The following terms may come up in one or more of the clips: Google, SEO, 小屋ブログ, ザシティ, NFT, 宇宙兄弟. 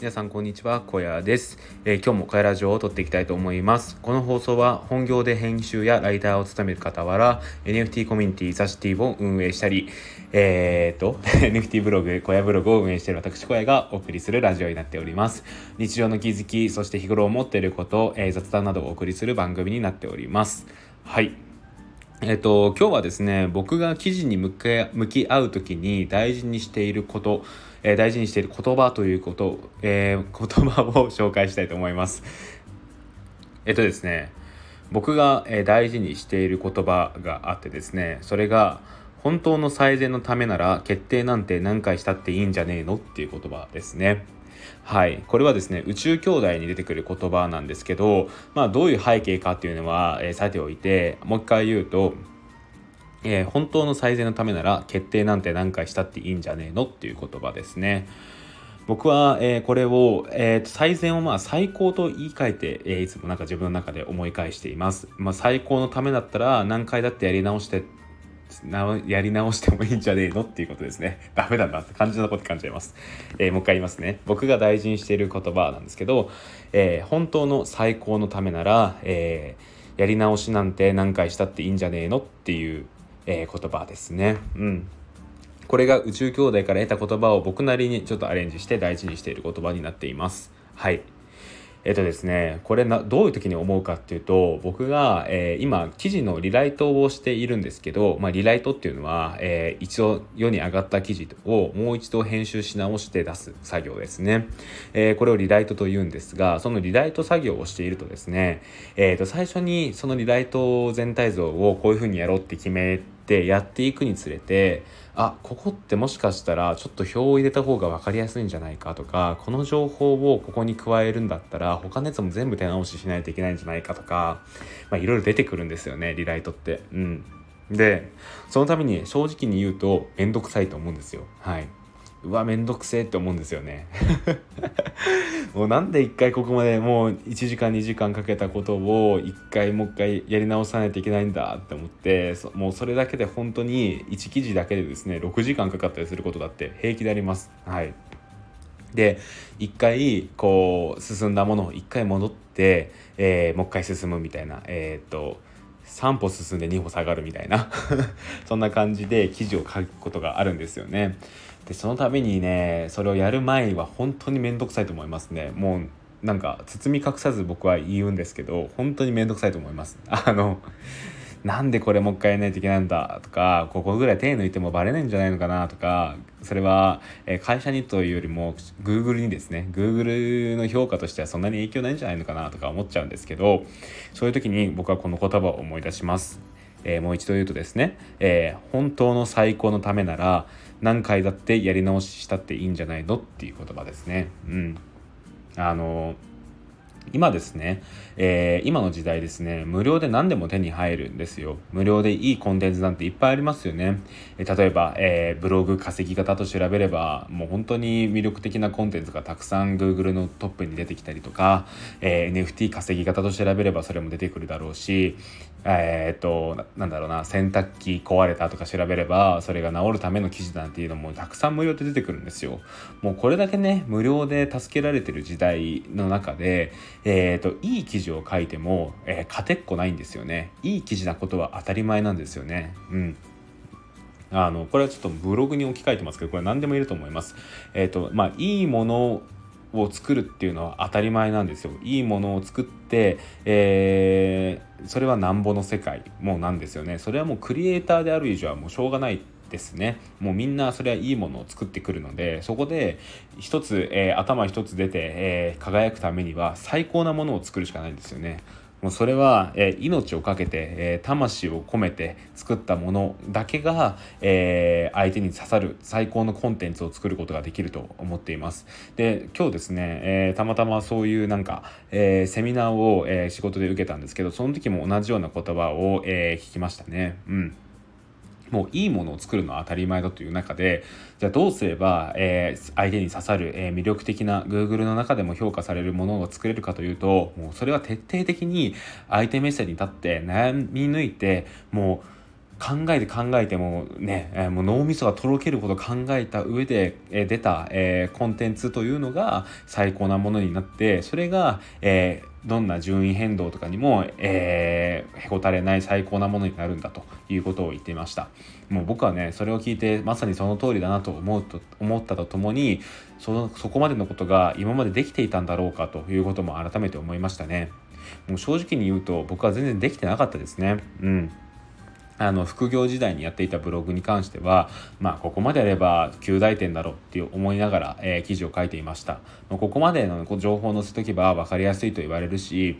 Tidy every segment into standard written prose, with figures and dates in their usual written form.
皆さんこんにちは、小屋です、今日も小屋ラジオを撮っていきたいと思います。この放送は本業で編集やライターを務める傍ら NFT コミュニティザシティを運営したり、NFT ブログ小屋ブログを運営している私小屋がお送りするラジオになっております。日常の気づき、そして日頃思っていること、雑談などをお送りする番組になっております。はい。今日はですね、僕が記事に向き合うときに大事にしていること、大事にしている言葉ということ、言葉を紹介したいと思います。ですね、僕が大事にしている言葉があってですね、それが本当の最善のためなら決定なんて何回したっていいんじゃねえのっていう言葉ですね。はい、これはですね、宇宙兄弟に出てくる言葉なんですけど、どういう背景かっていうのは、さておいて、もう一回言うと、本当の最善のためなら決定なんて何回したっていいんじゃねえのっていう言葉ですね。僕は、これを、最善を最高と言い換えて、いつも自分の中で思い返しています。最高のためだったら何回だってやり直してもいいんじゃねえのっていうことですね。ダメだなって感じのこと感じます、もう一回言いますね。僕が大事にしている言葉なんですけど、本当の最高のためなら、やり直しなんて何回したっていいんじゃねえのっていう、言葉ですね。うん。これが宇宙兄弟から得た言葉を僕なりにちょっとアレンジして大事にしている言葉になっています。はい。ですね、これどういう時に思うかっていうと、僕が、今記事のリライトをしているんですけど、リライトっていうのは、一度世に上がった記事をもう一度編集し直して出す作業ですね、これをリライトというんですが、そのリライト作業をしているとですね、最初にそのリライト全体像をこういう風にやろうって決めてやっていくにつれて、ここってもしかしたらちょっと表を入れた方が分かりやすいんじゃないかとか、この情報をここに加えるんだったら他のやつも全部手直ししないといけないんじゃないかとか、いろいろ出てくるんですよね、リライトって、うん、で、そのために正直に言うとめんどくさいと思うんですよ。はい。うわ、めんどくせえって思うんですよねもうなんで一回ここまでもう1時間2時間かけたことをもう一回やり直さないといけないんだって思って、もうそれだけで本当に1記事だけでですね6時間かかったりすることだって平気であります。はい。で、一回こう進んだものを一回戻って、もう一回進むみたいな、3歩進んで2歩下がるみたいなそんな感じで記事を書くことがあるんですよね。で、そのためにね、それをやる前は本当にめんどくさいと思いますね。もう包み隠さず僕は言うんですけど、本当にめんどくさいと思います。なんでこれもう一回やらないといけないんだとか、ここぐらい手抜いてもバレないんじゃないのかなとか、それは会社にというよりも Google にですね、 Google の評価としてはそんなに影響ないんじゃないのかなとか思っちゃうんですけど、そういう時に僕はこの言葉を思い出します。もう一度言うとですね、本当の最高のためなら何回だってやり直ししたっていいんじゃないのっていう言葉ですね。うん。今ですね、今の時代ですね、無料で何でも手に入るんですよ。無料でいいコンテンツなんていっぱいありますよね。例えば、ブログ稼ぎ方と調べれば、もう本当に魅力的なコンテンツがたくさん Google のトップに出てきたりとか、NFT 稼ぎ方と調べればそれも出てくるだろうし、洗濯機壊れたとか調べればそれが治るための記事なんていうのもたくさん無料で出てくるんですよ。もうこれだけね、無料で助けられてる時代の中で、いい記事を書いても、勝てっこないんですよね。いい記事なことは当たり前なんですよね。うん。これはちょっとブログに置き換えてますけど、これ何でもいると思います。いいものを作るっていうのは当たり前なんですよ。いいものを作って、それはなんぼの世界もうなんですよね。それはもうクリエイターである以上はもうしょうがないですね。もうみんなそれはいいものを作ってくるので、そこで一つ、頭一つ出て、輝くためには最高なものを作るしかないんですよね。もうそれは、命をかけて、魂を込めて作ったものだけが、相手に刺さる最高のコンテンツを作ることができると思っています。で、今日ですね、たまたまそういうセミナーを、仕事で受けたんですけど、その時も同じような言葉を、聞きましたね。うん。もういいものを作るのは当たり前だという中で、じゃあどうすれば、相手に刺さる、魅力的な Google の中でも評価されるものを作れるかというと、もうそれは徹底的に相手目線に立って悩み抜いて、もう考えて考えてもね、もう脳みそがとろけることを考えた上で出たコンテンツというのが最高なものになって、それがどんな順位変動とかにもへこたれない最高なものになるんだということを言っていました。もう僕はね、それを聞いてまさにその通りだなと思ったとともに、そこまでのことが今までできていたんだろうかということも改めて思いましたね。もう正直に言うと僕は全然できてなかったですね。副業時代にやっていたブログに関しては、ここまでやれば及第点だろうって思いながら、記事を書いていました。ここまでの情報を載せとけば分かりやすいと言われるし、い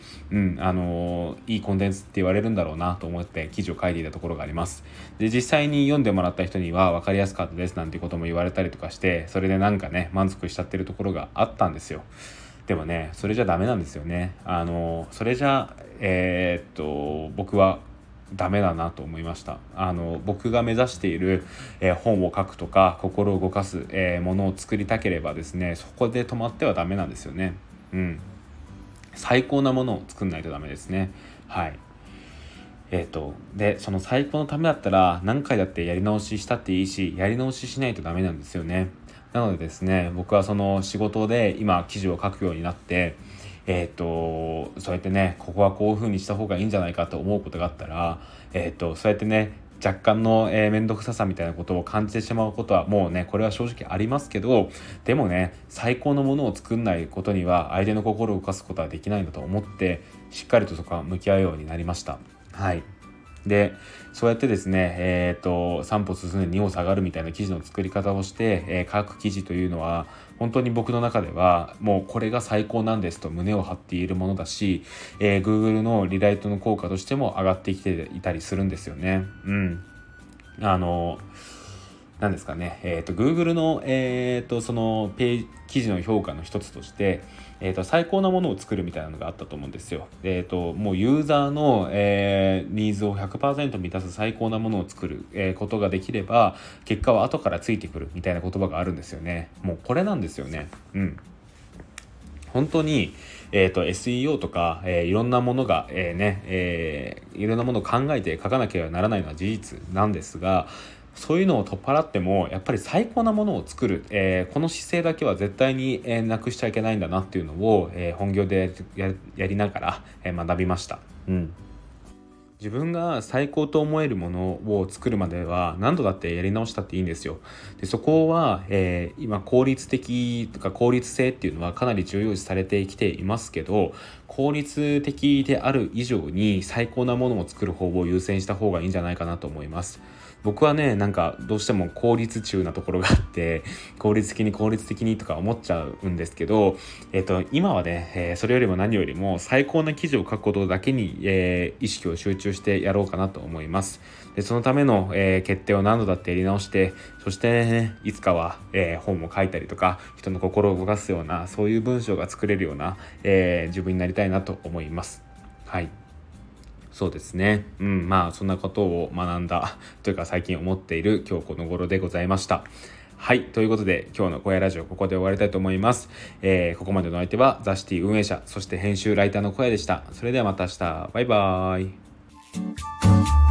いコンテンツって言われるんだろうなと思って記事を書いていたところがあります。で、実際に読んでもらった人には分かりやすかったですなんてことも言われたりとかして、それでなんかね、満足しちゃってるところがあったんですよ。でもね、それじゃダメなんですよね。それじゃ、僕はダメだなと思いました。僕が目指している、本を書くとか心を動かす、ものを作りたければですね、そこで止まってはダメなんですよね。最高なものを作んないとダメですね。で、その最高のためだったら何回だってやり直ししたっていいし、やり直ししないとダメなんですよね。なのでですね、僕はその仕事で今記事を書くようになって、そうやってね、ここはこういう風にした方がいいんじゃないかと思うことがあったら、そうやってね、若干のめんどくささみたいなことを感じてしまうことはもうね、これは正直ありますけど、でもね、最高のものを作んないことには相手の心を動かすことはできないんだと思って、しっかりとそこは向き合うようになりました。で、そうやってですね、3歩進んで2歩下がるみたいな記事の作り方をして、書く記事というのは本当に僕の中ではもうこれが最高なんですと胸を張っているものだし、Google のリライトの効果としても上がってきていたりするんですよね。なんですかね、Google の、その記事の評価の一つとして、最高なものを作るみたいなのがあったと思うんですよ。もうユーザーの、ニーズを 100% 満たす最高なものを作る、ことができれば結果は後からついてくるみたいな言葉があるんですよね。もうこれなんですよね。本当に、SEO とか、いろんなものが、いろんなものを考えて書かなければならないのは事実なんですが、そういうのを取っ払ってもやっぱり最高なものを作る、この姿勢だけは絶対に、なくしちゃいけないんだなっていうのを、本業でやりながら、学びました。自分が最高と思えるものを作るまでは何度だってやり直したっていいんですよ。で、そこは、今効率的とか効率性っていうのはかなり重要視されてきていますけど、効率的である以上に最高なものを作る方を優先した方がいいんじゃないかなと思います。僕はね、なんかどうしても効率中なところがあって、効率的にとか思っちゃうんですけど、今はね、それよりも何よりも最高な記事を書くことだけに、意識を集中してやろうかなと思います。で、そのための、決定を何度だってやり直して、そして、いつかは、本も書いたりとか人の心を動かすような、そういう文章が作れるような、自分になりたいなと思います。そうですね。そんなことを学んだというか最近思っている今日この頃でございました。ということで今日の小屋ラジオ、ここで終わりたいと思います。ここまでの相手はザシティ運営者、そして編集ライターの小屋でした。それではまた明日。バイバーイ。